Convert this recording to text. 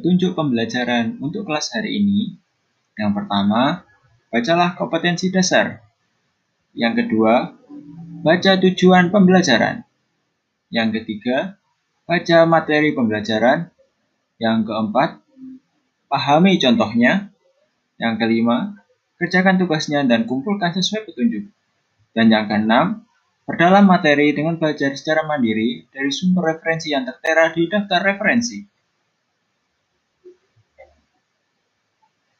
petunjuk pembelajaran untuk kelas hari ini. Yang pertama, bacalah kompetensi dasar. Yang kedua, baca tujuan pembelajaran. Yang ketiga, baca materi pembelajaran. Yang keempat, pahami contohnya. Yang kelima, kerjakan tugasnya dan kumpulkan sesuai petunjuk. Dan yang keenam, perdalam materi dengan belajar secara mandiri dari sumber referensi yang tertera di daftar referensi.